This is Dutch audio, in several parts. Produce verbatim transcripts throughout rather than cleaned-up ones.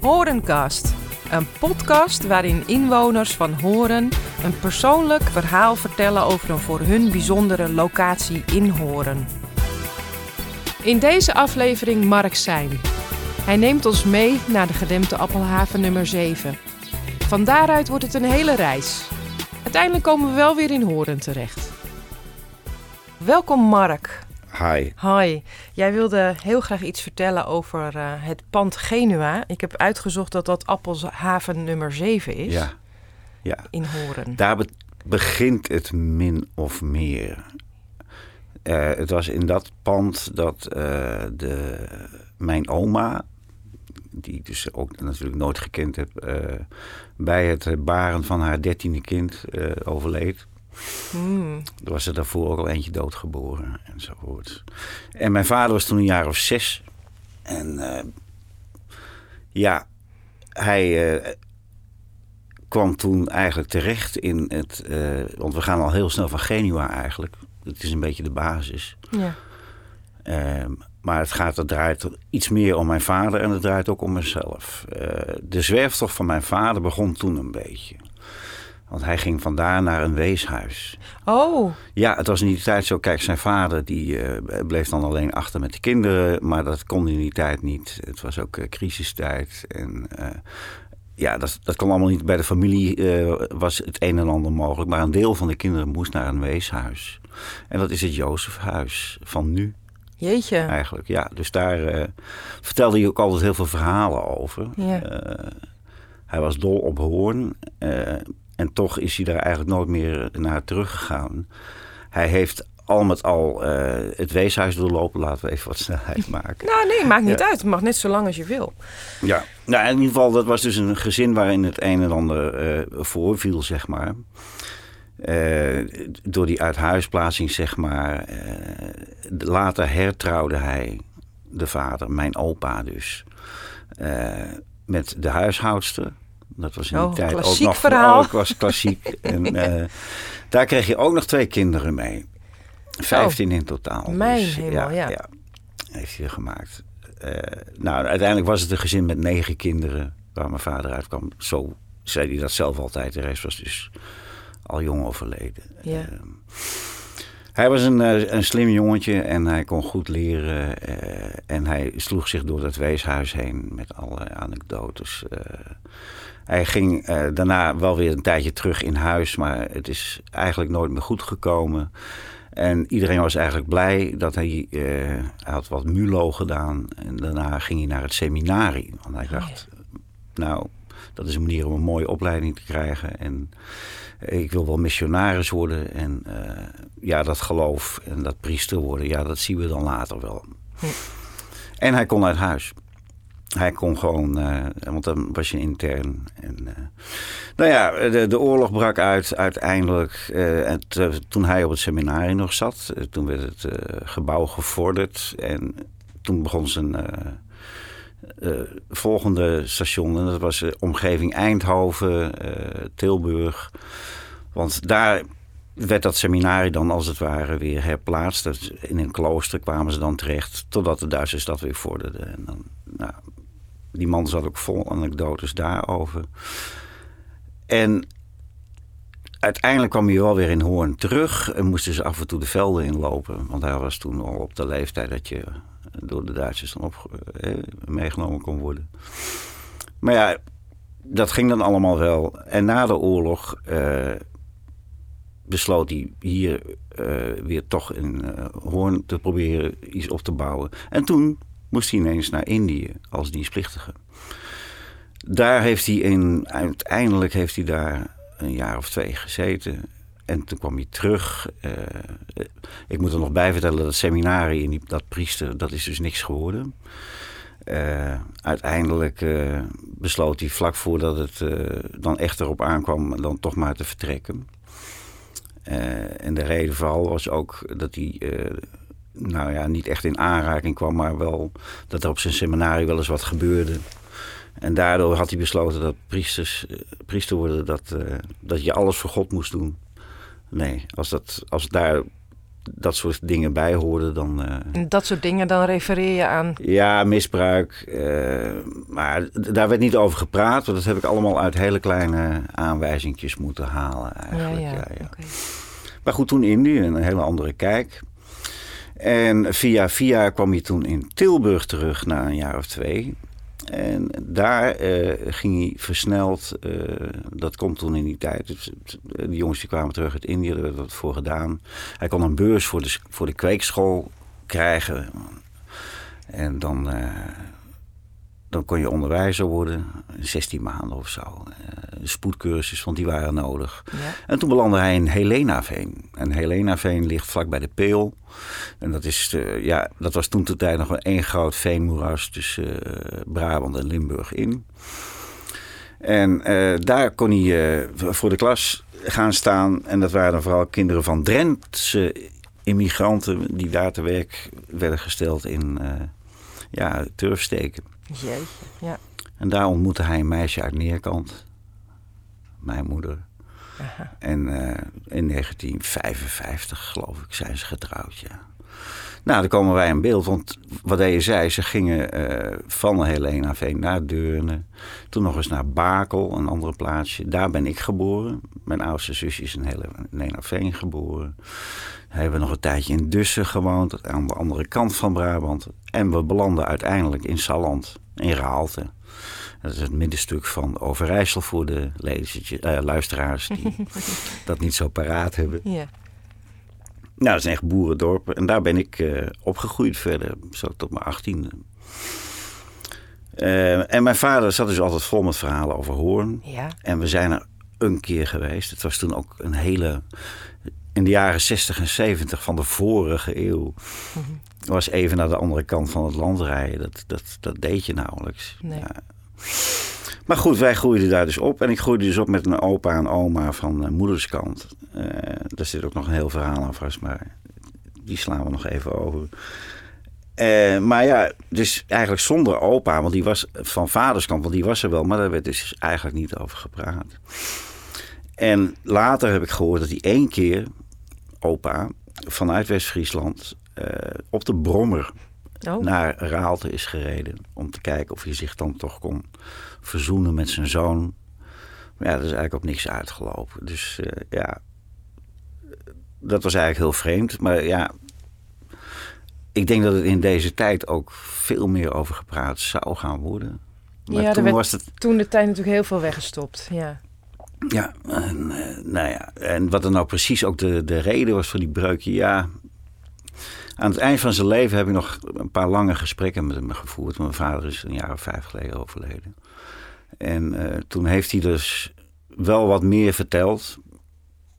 Horenkast, een podcast waarin inwoners van Hoorn een persoonlijk verhaal vertellen over een voor hun bijzondere locatie in Hoorn. In deze aflevering Mark Sijm. Hij neemt ons mee naar de gedempte Appelhaven nummer zeven. Van daaruit wordt het een hele reis. Uiteindelijk komen we wel weer in Hoorn terecht. Welkom Mark. Hi. Hoi. Jij wilde heel graag iets vertellen over uh, het pand Genua. Ik heb uitgezocht dat dat Appelhaven nummer zeven is. Ja. Ja. In Hoorn. Daar be- begint het min of meer. Uh, het was in dat pand dat uh, de, mijn oma, die ik dus ook natuurlijk nooit gekend heb, uh, bij het baren van haar dertiende kind uh, overleed. Hmm. Er was er daarvoor ook al eentje doodgeboren enzovoort. En mijn vader was toen een jaar of zes. En uh, ja, hij uh, kwam toen eigenlijk terecht in het... Uh, want we gaan al heel snel van Genua eigenlijk. Het is een beetje de basis. Ja. Uh, maar het, gaat, het draait iets meer om mijn vader en het draait ook om mezelf. Uh, de zwerftocht van mijn vader begon toen een beetje. Want hij ging vandaar naar een weeshuis. Oh. Ja, het was in die tijd zo. Kijk, zijn vader die uh, bleef dan alleen achter met de kinderen. Maar dat kon in die tijd niet. Het was ook uh, crisistijd. En uh, ja, dat, dat kon allemaal niet. Bij de familie uh, was het een en ander mogelijk. Maar een deel van de kinderen moest naar een weeshuis. En dat is het Jozefhuis van nu. Jeetje. Eigenlijk, ja. Dus daar uh, vertelde hij ook altijd heel veel verhalen over. Ja. Uh, hij was dol op Hoorn. Uh, En toch is hij daar eigenlijk nooit meer naar teruggegaan. Hij heeft al met al uh, het weeshuis doorlopen. Laten we even wat snelheid maken. Nou nee, maakt niet ja. uit. Het mag net zo lang als je wil. Ja, nou, in ieder geval dat was dus een gezin waarin het een en ander uh, voorviel, zeg maar. Uh, door die uithuisplaatsing, zeg maar. Uh, later hertrouwde hij de vader, mijn opa dus, uh, met de huishoudster. Dat was in die oh, tijd ook nog verhaal. Het was klassiek. en, uh, daar kreeg je ook nog twee kinderen mee. Vijftien oh, in totaal. Mijn dus, helemaal, ja, ja. ja. Heeft hij gemaakt. Uh, nou, uiteindelijk was het een gezin met negen kinderen. Waar mijn vader uit kwam. Zo zei hij dat zelf altijd. De rest was dus al jong overleden. Ja. Uh, hij was een, een slim jongetje en hij kon goed leren. Uh, en hij sloeg zich door dat weeshuis heen met alle anekdotes. Uh, Hij ging uh, daarna wel weer een tijdje terug in huis, maar het is eigenlijk nooit meer goed gekomen. En iedereen was eigenlijk blij dat hij, uh, hij had wat MULO gedaan. En daarna ging hij naar het seminarie. Want hij dacht, oh ja. nou, dat is een manier om een mooie opleiding te krijgen. En ik wil wel missionaris worden. En uh, ja, dat geloof en dat priester worden, ja, dat zien we dan later wel. Hm. En hij kon uit huis. Hij kon gewoon, uh, want dan was je intern. En, uh, nou ja, de, de oorlog brak uit uiteindelijk. Uh, en t, toen hij op het seminarie nog zat, uh, toen werd het uh, gebouw gevorderd. En toen begon zijn uh, uh, volgende station. En dat was de omgeving Eindhoven, uh, Tilburg. Want daar werd dat seminarie dan als het ware weer herplaatst. Dus in een klooster kwamen ze dan terecht, totdat de Duitsers dat weer vorderden. En dan, nou, die man zat ook vol anekdotes daarover. En uiteindelijk kwam hij wel weer in Hoorn terug en moesten ze af en toe de velden inlopen. Want hij was toen al op de leeftijd dat je door de Duitsers dan op, eh, meegenomen kon worden. Maar ja, dat ging dan allemaal wel. En na de oorlog eh, besloot hij hier uh, weer toch in uh, Hoorn te proberen iets op te bouwen. En toen moest hij ineens naar Indië als dienstplichtige. Daar heeft hij in, uiteindelijk heeft hij daar een jaar of twee gezeten. En toen kwam hij terug. Uh, ik moet er nog bij vertellen dat het seminarie en die, dat priester, dat is dus niks geworden. Uh, uiteindelijk uh, besloot hij vlak voordat het uh, dan echt erop aankwam dan toch maar te vertrekken. Uh, en de reden vooral was ook dat hij uh, nou ja, niet echt in aanraking kwam, maar wel dat er op zijn seminarie wel eens wat gebeurde. En daardoor had hij besloten dat priesters, uh, priester worden, dat, uh, dat je alles voor God moest doen. Nee, als, dat, als daar dat soort dingen bij hoorden, dan... Uh, dat soort dingen, dan refereer je aan? Ja, misbruik. Uh, maar daar werd niet over gepraat. Dat heb ik allemaal uit hele kleine aanwijzingjes moeten halen eigenlijk. Ja, ja. Ja, ja. Okay. Maar goed, toen Indië, een hele andere kijk. En via via kwam je toen in Tilburg terug na een jaar of twee. En daar uh, ging hij versneld, uh, dat komt toen in die tijd. Dus, die jongens die kwamen terug uit Indië, daar werd wat voor gedaan. Hij kon een beurs voor de, voor de kweekschool krijgen. En dan, uh, dan kon je onderwijzer worden, zestien maanden of zo. Uh, spoedcursus, want die waren nodig. Ja. En toen belandde hij in Helenaveen. En Helenaveen ligt vlak bij de Peel. En dat, is, uh, ja, dat was toen de tijd nog één groot veenmoeras tussen uh, Brabant en Limburg in. En uh, daar kon hij uh, voor de klas gaan staan. En dat waren dan vooral kinderen van Drentse immigranten die daar te werk werden gesteld in uh, ja, turfsteken. Jeetje, ja. En daar ontmoette hij een meisje uit Neerkant, mijn moeder. Aha. En uh, in negentien vijfenvijftig, geloof ik, zijn ze getrouwd, ja. Nou, dan komen wij in beeld, want wat je zei, ze gingen uh, van Helenaveen naar Deurne. Toen nog eens naar Bakel, een ander plaatsje. Daar ben ik geboren. Mijn oudste zusje is in Helenaveen geboren. We hebben nog een tijdje in Dussen gewoond, aan de andere kant van Brabant. En we belanden uiteindelijk in Salland, in Raalte. Dat is het middenstuk van Overijssel voor de lezertje, eh, luisteraars die dat niet zo paraat hebben. Ja. Nou, dat is een echt boerendorp. En daar ben ik uh, opgegroeid verder, zo tot mijn achttiende. Uh, en mijn vader zat dus altijd vol met verhalen over Hoorn. Ja. En we zijn er een keer geweest. Het was toen ook een hele... In de jaren zestig en zeventig van de vorige eeuw... Mm-hmm. was even naar de andere kant van het land rijden. Dat, dat, dat deed je nauwelijks. Nee. Ja. Maar goed, wij groeiden daar dus op. En ik groeide dus op met een opa en oma van uh, moederskant. Uh, daar zit ook nog een heel verhaal aan vast, maar die slaan we nog even over. Uh, maar ja, dus eigenlijk zonder opa, want die was van vaderskant, want die was er wel, maar daar werd dus eigenlijk niet over gepraat. En later heb ik gehoord dat die één keer, opa, vanuit West-Friesland uh, op de brommer... Oh. naar Raalte is gereden om te kijken of hij zich dan toch kon verzoenen met zijn zoon. Maar ja, dat is eigenlijk op niks uitgelopen. Dus uh, ja, dat was eigenlijk heel vreemd. Maar ja, ik denk dat het in deze tijd ook veel meer over gepraat zou gaan worden. Maar ja, toen werd, was het... toen de tijd natuurlijk heel veel weggestopt, ja. Ja, en, uh, nou ja, en wat er nou precies ook de, de reden was voor die breukje, ja... Aan het eind van zijn leven heb ik nog een paar lange gesprekken met hem gevoerd. Mijn vader is een jaar of vijf geleden overleden. En uh, toen heeft hij dus wel wat meer verteld.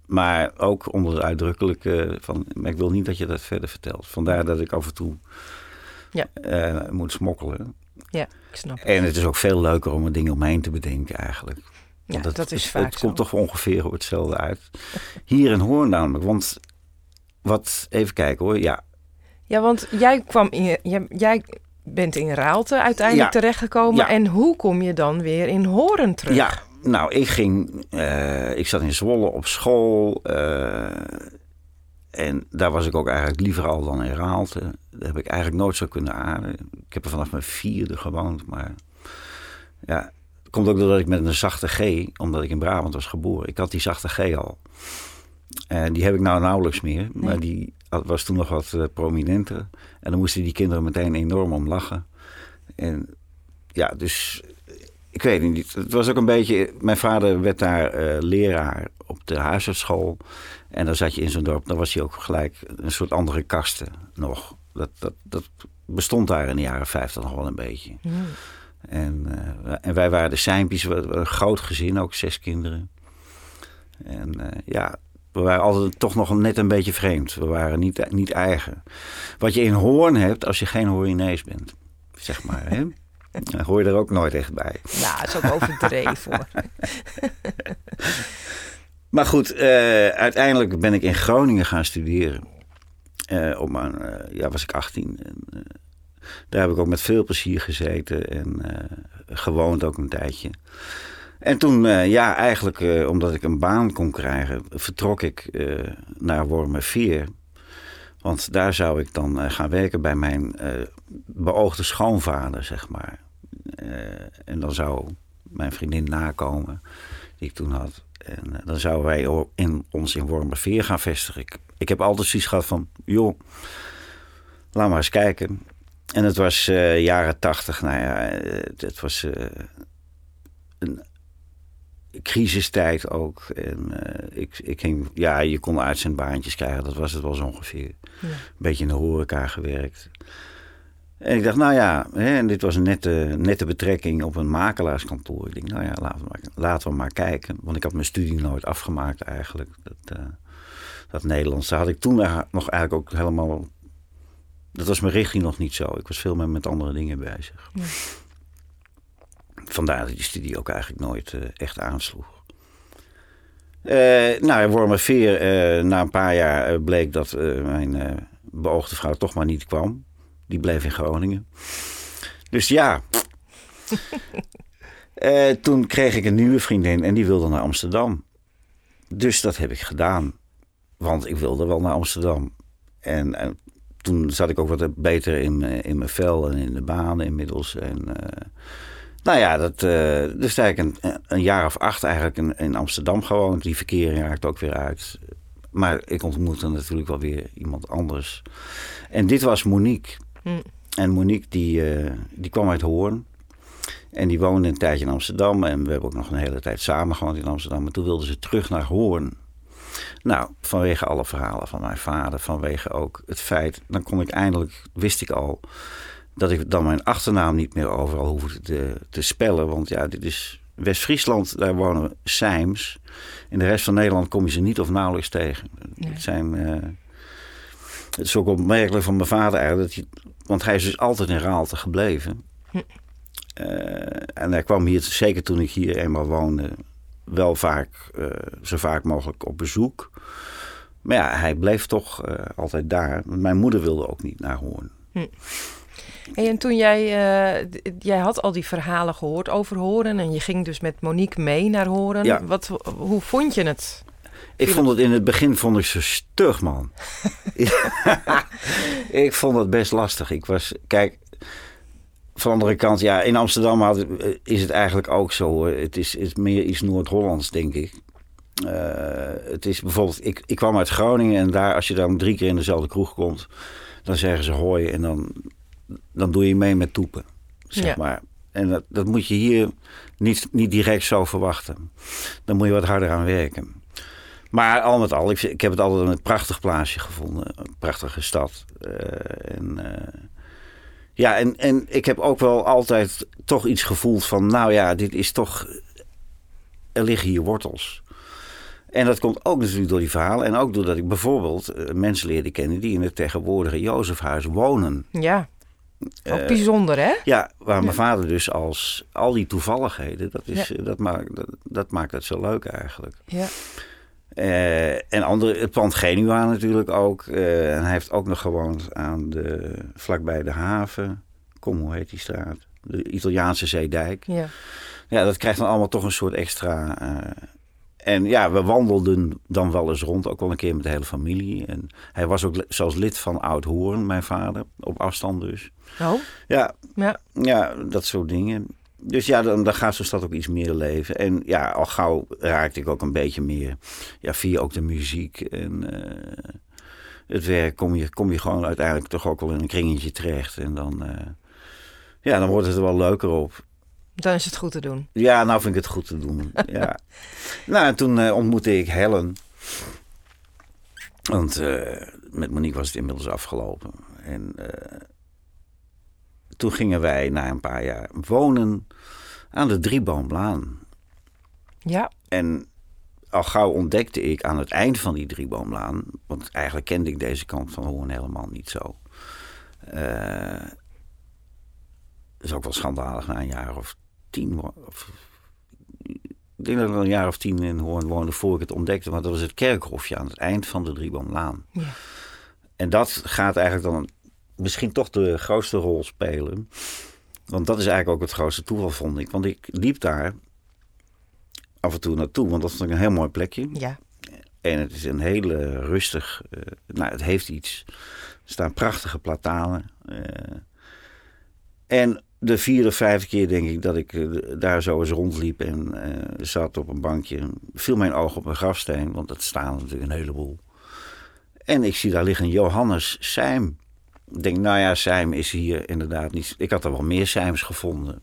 Maar ook onder de uitdrukkelijke van... Maar ik wil niet dat je dat verder vertelt. Vandaar dat ik af en toe ja. uh, moet smokkelen. Ja, ik snap het. En het is ook veel leuker om er dingen omheen te bedenken eigenlijk. Ja, dat, dat is het, vaak het zo. Komt toch ongeveer op hetzelfde uit. Hier in Hoorn namelijk. Want wat... Even kijken hoor, ja. Ja, want jij, kwam in, jij, jij bent in Raalte uiteindelijk ja, terechtgekomen. Ja. En hoe kom je dan weer in Hoorn terug? Ja, nou, ik ging... Uh, ik zat in Zwolle op school. Uh, en daar was ik ook eigenlijk liever al dan in Raalte. Daar heb ik eigenlijk nooit zo kunnen aarden. Ik heb er vanaf mijn vierde gewoond. Maar ja, het komt ook doordat ik met een zachte G... Omdat ik in Brabant was geboren. Ik had die zachte G al. En uh, die heb ik nou nauwelijks meer. Nee. Maar die... Dat was toen nog wat uh, prominenter. En dan moesten die kinderen meteen enorm om lachen. En ja, dus ik weet niet. Het was ook een beetje... Mijn vader werd daar uh, leraar op de huisartsschool. En dan zat je in zo'n dorp. Dan was hij ook gelijk een soort andere kasten nog. Dat, dat, dat bestond daar in de jaren vijftig nog wel een beetje. Mm. En, uh, en wij waren de Sijmpies. We hadden een groot gezin, ook zes kinderen. En uh, ja... We waren altijd toch nog net een beetje vreemd. We waren niet, niet eigen. Wat je in Hoorn hebt als je geen Hoornees bent. Zeg maar, hè? Dan hoor je er ook nooit echt bij. Ja, het is ook overdreven hoor. Maar goed, uh, uiteindelijk ben ik in Groningen gaan studeren. Uh, op mijn, uh, ja, was ik achttien. En, uh, daar heb ik ook met veel plezier gezeten. En uh, gewoond ook een tijdje. En toen, uh, ja, eigenlijk uh, omdat ik een baan kon krijgen, vertrok ik uh, naar Wormerveer. Want daar zou ik dan uh, gaan werken bij mijn uh, beoogde schoonvader, zeg maar. Uh, en dan zou mijn vriendin nakomen, die ik toen had. En uh, dan zouden wij in, ons in Wormerveer gaan vestigen. Ik, ik heb altijd zoiets gehad van, joh, laat maar eens kijken. En het was uh, jaren tachtig, nou ja, het, het was uh, een crisistijd ook. En uh, ik, ik ging, ja, je kon uitzendbaantjes krijgen, dat was het wel zo ongeveer. Ja. Een beetje in de horeca gewerkt. En ik dacht, nou ja, hè, en dit was een nette, nette betrekking op een makelaarskantoor. Ik dacht, nou ja, laten we, maar, laten we maar kijken. Want ik had mijn studie nooit afgemaakt eigenlijk. Dat, uh, dat Nederlands, daar had ik toen nog eigenlijk ook helemaal... Dat was mijn richting nog niet zo. Ik was veel meer met andere dingen bezig. Ja. Vandaar dat die studie ook eigenlijk nooit uh, echt aansloeg. Uh, nou, Wormerveer, uh, na een paar jaar uh, bleek dat uh, mijn uh, beoogde vrouw toch maar niet kwam. Die bleef in Groningen. Dus ja. uh, toen kreeg ik een nieuwe vriendin en die wilde naar Amsterdam. Dus dat heb ik gedaan. Want ik wilde wel naar Amsterdam. En... en toen zat ik ook wat beter in, in mijn vel en in de banen inmiddels. En, uh, nou ja, dat, uh, dus eigenlijk een, een jaar of acht eigenlijk in, in Amsterdam gewoond. Die verkering raakte ook weer uit. Maar ik ontmoette natuurlijk wel weer iemand anders. En dit was Monique. Mm. En Monique die, uh, die kwam uit Hoorn. En die woonde een tijdje in Amsterdam. En we hebben ook nog een hele tijd samen gewoond in Amsterdam. Maar toen wilde ze terug naar Hoorn. Nou, vanwege alle verhalen van mijn vader, vanwege ook het feit... Dan kon ik eindelijk, wist ik al, dat ik dan mijn achternaam niet meer overal hoefde te, te spellen. Want ja, dit is West-Friesland, daar wonen Sijms. In de rest van Nederland kom je ze niet of nauwelijks tegen. Nee. Het, zijn, uh, het is ook opmerkelijk van mijn vader eigenlijk. Dat hij, want hij is dus altijd in Raalte gebleven. Hm. Uh, en hij kwam hier, zeker toen ik hier eenmaal woonde... wel vaak, uh, zo vaak mogelijk op bezoek. Maar ja, hij bleef toch uh, altijd daar. Mijn moeder wilde ook niet naar Hoorn. Hm. Hey, en toen jij... Uh, d- jij had al die verhalen gehoord over Hoorn... en je ging dus met Monique mee naar Hoorn. Ja. Wat, hoe vond je het? Ik vond het in het begin vond ik ze stug, man. Ik vond het best lastig. Ik was... Kijk... Van de andere kant, ja, in Amsterdam had, is het eigenlijk ook zo. Het is, is meer iets Noord-Hollands, denk ik. Uh, het is bijvoorbeeld, ik, ik kwam uit Groningen en daar, als je dan drie keer in dezelfde kroeg komt, dan zeggen ze hoi en dan, dan doe je mee met toepen, zeg ja. maar. En dat, dat moet je hier niet, niet direct zo verwachten. Dan moet je wat harder aan werken. Maar al met al, ik, ik heb het altijd een prachtig plaatsje gevonden, een prachtige stad. Uh, en... Uh, Ja, en, en ik heb ook wel altijd toch iets gevoeld van... nou ja, dit is toch... er liggen hier wortels. En dat komt ook natuurlijk door die verhalen... en ook doordat ik bijvoorbeeld mensen leerde kennen... die in het tegenwoordige Jozefhuis wonen. Ja, ook uh, bijzonder, hè? Ja, waar ja. mijn vader dus als al die toevalligheden... dat, is, ja. dat, maakt, dat, dat maakt het zo leuk eigenlijk. Ja. Uh, en andere, het pand Genua natuurlijk ook. Uh, en hij heeft ook nog gewoond aan de, vlakbij de haven. Kom, hoe heet die straat? De Italiaanse Zeedijk. Ja, ja dat krijgt dan allemaal toch een soort extra... Uh, en ja, we wandelden dan wel eens rond. Ook wel een keer met de hele familie. En hij was ook zelfs lid van Oudhoorn, mijn vader. Op afstand dus. Oh. Ja, ja. ja dat soort dingen. Dus ja, dan, dan gaat zo'n stad ook iets meer leven. En ja, al gauw raakte ik ook een beetje meer... Ja, via ook de muziek en uh, het werk... Kom je, kom je gewoon uiteindelijk toch ook wel in een kringetje terecht. En dan, uh, ja, dan wordt het er wel leuker op. Dan is het goed te doen. Ja, nou vind ik het goed te doen, ja. Nou, en toen uh, ontmoette ik Helen. Want uh, met Monique was het inmiddels afgelopen. En... Uh, Toen gingen wij na een paar jaar wonen aan de Drieboomlaan. Ja. En al gauw ontdekte ik aan het eind van die Drieboomlaan... want eigenlijk kende ik deze kant van Hoorn helemaal niet zo. Uh, dat is ook wel schandalig na een jaar of tien. Of, ik denk dat ik al een jaar of tien in Hoorn woonde voor ik het ontdekte. Want dat was het kerkhofje aan het eind van de Drieboomlaan. Ja. En dat gaat eigenlijk dan... misschien toch de grootste rol spelen. Want dat is eigenlijk ook het grootste toeval, vond ik. Want ik liep daar af en toe naartoe, want dat vond ik een heel mooi plekje. Ja. En het is een hele rustig... Uh, nou, het heeft iets. Er staan prachtige platanen. Uh, en de vierde of vijfde keer denk ik dat ik uh, daar zo eens rondliep... en uh, zat op een bankje. Viel mijn oog op een grafsteen, want dat staan natuurlijk een heleboel. En ik zie daar liggen Johannes Sijm. Ik denk, nou ja, Sijm is hier inderdaad niet... Ik had er wel meer Sijms gevonden...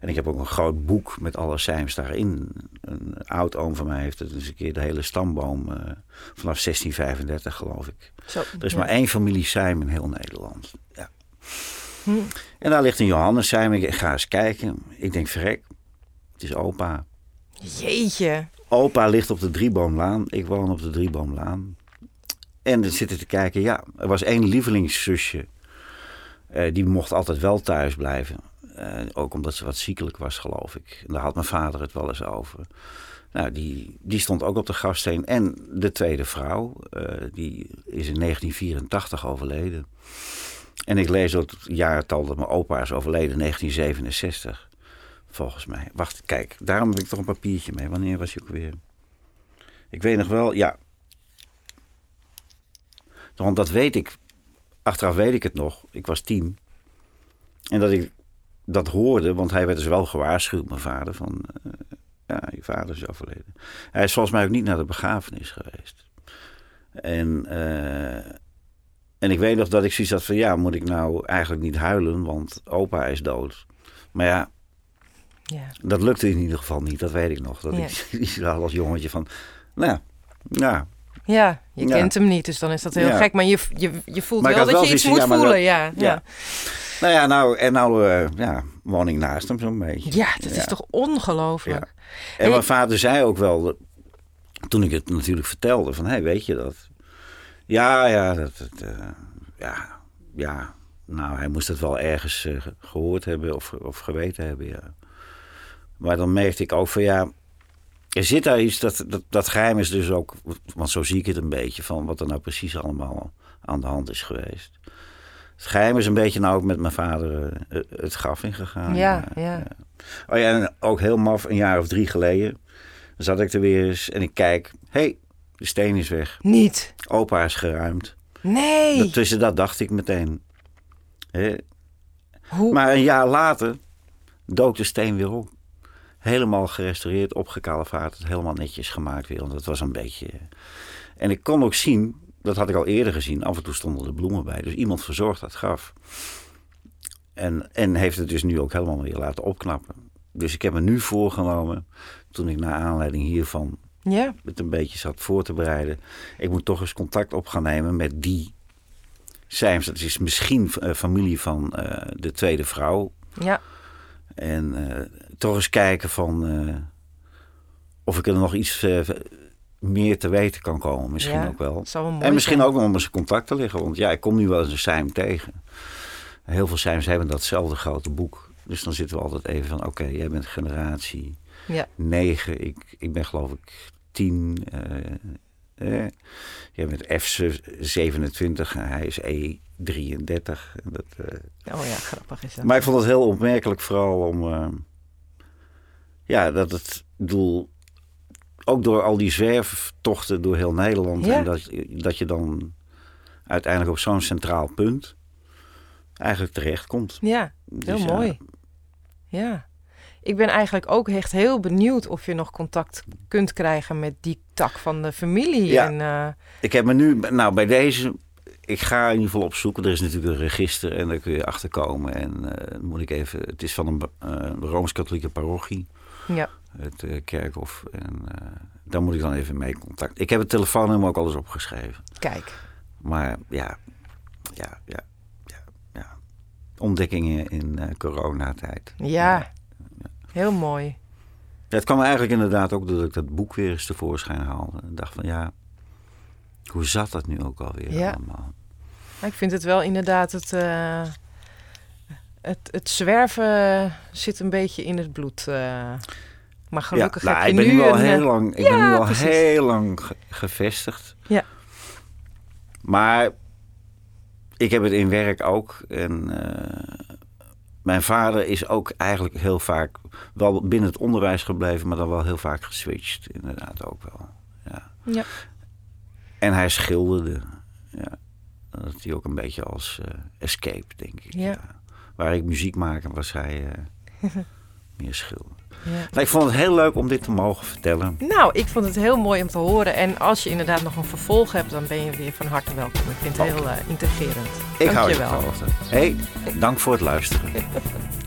En ik heb ook een groot boek met alle Sijms daarin. Een oud-oom van mij heeft het eens een keer de hele stamboom... Uh, vanaf zestien vijfendertig, geloof ik. Zo, er is ja. maar één familie Sijm in heel Nederland. Ja. Hm. En daar ligt een Johannes Sijm. Ik ga eens kijken. Ik denk, verrek, het is opa. Jeetje. Opa ligt op de Drieboomlaan. Ik woon op de Drieboomlaan. En dan zitten te kijken, ja, er was één lievelingszusje. Uh, die mocht altijd wel thuis blijven. Uh, ook omdat ze wat ziekelijk was, geloof ik. En daar had mijn vader het wel eens over. Nou, die, die stond ook op de grafsteen. En de tweede vrouw, uh, die is in negentien vierentachtig overleden. En ik lees ook het jaartal dat mijn opa is overleden, negentien zevenenzestig. Volgens mij. Wacht, kijk, daarom heb ik toch een papiertje mee. Wanneer was je ook weer? Ik weet nog wel, ja. Want dat weet ik. Achteraf weet ik het nog. Ik was tien. En dat ik... dat hoorde, want hij werd dus wel gewaarschuwd, mijn vader, van uh, ja, je vader is overleden. Hij is volgens mij ook niet naar de begrafenis geweest. En, uh, en ik weet nog dat ik zoiets had van, ja, moet ik nou eigenlijk niet huilen, want opa is dood. Maar ja, ja. dat lukte in ieder geval niet, dat weet ik nog. Dat ja. ik die had als jongetje van, nou ja. Ja, je ja. kent hem niet, dus dan is dat heel ja. gek. Maar je, je, je voelt wel dat wel je iets moet ja, voelen, dat, ja. ja. ja. Nou ja, nou, en nou uh, ja, woon ik naast hem zo'n beetje. Ja, dat ja. is toch ongelooflijk. Ja. En, en mijn ik... vader zei ook wel, toen ik het natuurlijk vertelde, van hé, hey, weet je dat? Ja, ja, dat, dat, uh, ja, ja, nou, hij moest het wel ergens uh, gehoord hebben of, of geweten hebben, ja. Maar dan merkte ik ook van ja, er zit daar iets, dat, dat, dat geheim is dus ook, want zo zie ik het een beetje, van wat er nou precies allemaal aan de hand is geweest. Het geheim is een beetje nou ook met mijn vader het graf ingegaan. Ja, ja. ja. Oh ja, en ook heel maf, een jaar of drie geleden zat ik er weer eens en ik kijk. Hé, hey, de steen is weg. Niet. Opa is geruimd. Nee. Tussen dat dacht ik meteen. Hè? Hoe? Maar een jaar later dook de steen weer op. Helemaal gerestaureerd, opgekalevaard, helemaal netjes gemaakt weer. Want het was een beetje... En ik kon ook zien... Dat had ik al eerder gezien. Af en toe stonden er bloemen bij. Dus iemand verzorgt dat graf. En, en heeft het dus nu ook helemaal weer laten opknappen. Dus ik heb me nu voorgenomen, toen ik naar aanleiding hiervan ja. het een beetje zat voor te bereiden. Ik moet toch eens contact op gaan nemen met die Sijms. Dat is misschien uh, familie van uh, de tweede vrouw. Ja. En uh, toch eens kijken van uh, of ik er nog iets... Uh, meer te weten kan komen, misschien ja, ook wel. wel en misschien zijn. Ook om eens in contact te liggen. Want ja, ik kom nu wel eens een Sijm tegen. Heel veel Sijms hebben datzelfde grote boek. Dus dan zitten we altijd even van... oké, okay, jij bent generatie ja. negen. Ik, ik ben geloof ik tien. Uh, eh. Jij bent F zevenentwintig en hij is E drieëndertig. Dat, uh... Oh ja, grappig is dat. Maar ik vond het heel opmerkelijk vooral om... Uh, ja, dat het doel... Ook door al die zwerftochten door heel Nederland. Ja. En dat, dat je dan uiteindelijk op zo'n centraal punt eigenlijk terechtkomt. Ja, heel dus, mooi. Ja. ja. Ik ben eigenlijk ook echt heel benieuwd of je nog contact kunt krijgen met die tak van de familie. Ja. En, uh... Ik heb me nu, nou bij deze, ik ga in ieder geval opzoeken. Er is natuurlijk een register en daar kun je achter komen. En uh, moet ik even, het is van een uh, Rooms-Katholieke parochie. Ja. Het uh, kerkhof. En uh, daar moet ik dan even mee contact. Ik heb het telefoonnummer ook alles opgeschreven. Kijk. Maar ja, ja, ja, ja. ja. Ontdekkingen in uh, coronatijd. Ja. Ja. ja, heel mooi. Het kwam eigenlijk inderdaad ook doordat ik dat boek weer eens tevoorschijn haalde. En dacht van ja, hoe zat dat nu ook alweer ja. allemaal? Ik vind het wel inderdaad het... Uh... Het, het zwerven zit een beetje in het bloed. Uh, maar gelukkig ja, nou, heb je ik ben nu, nu al een... heel lang, ik ja, ben nu al precies. heel lang ge- gevestigd. Ja. Maar ik heb het in werk ook. En uh, mijn vader is ook eigenlijk heel vaak wel binnen het onderwijs gebleven, maar dan wel heel vaak geswitcht. Inderdaad ook wel. Ja. Ja. En hij schilderde. Ja. Dat hij ook een beetje als uh, escape, denk ik. Ja. Ja. Waar ik muziek maakte, was hij uh, meer schilder. Ja. Nou, ik vond het heel leuk om dit te mogen vertellen. Nou, ik vond het heel mooi om te horen. En als je inderdaad nog een vervolg hebt, dan ben je weer van harte welkom. Ik vind het okay. heel uh, integrerend. Ik Dank hou je wel. Hey, dank voor het luisteren.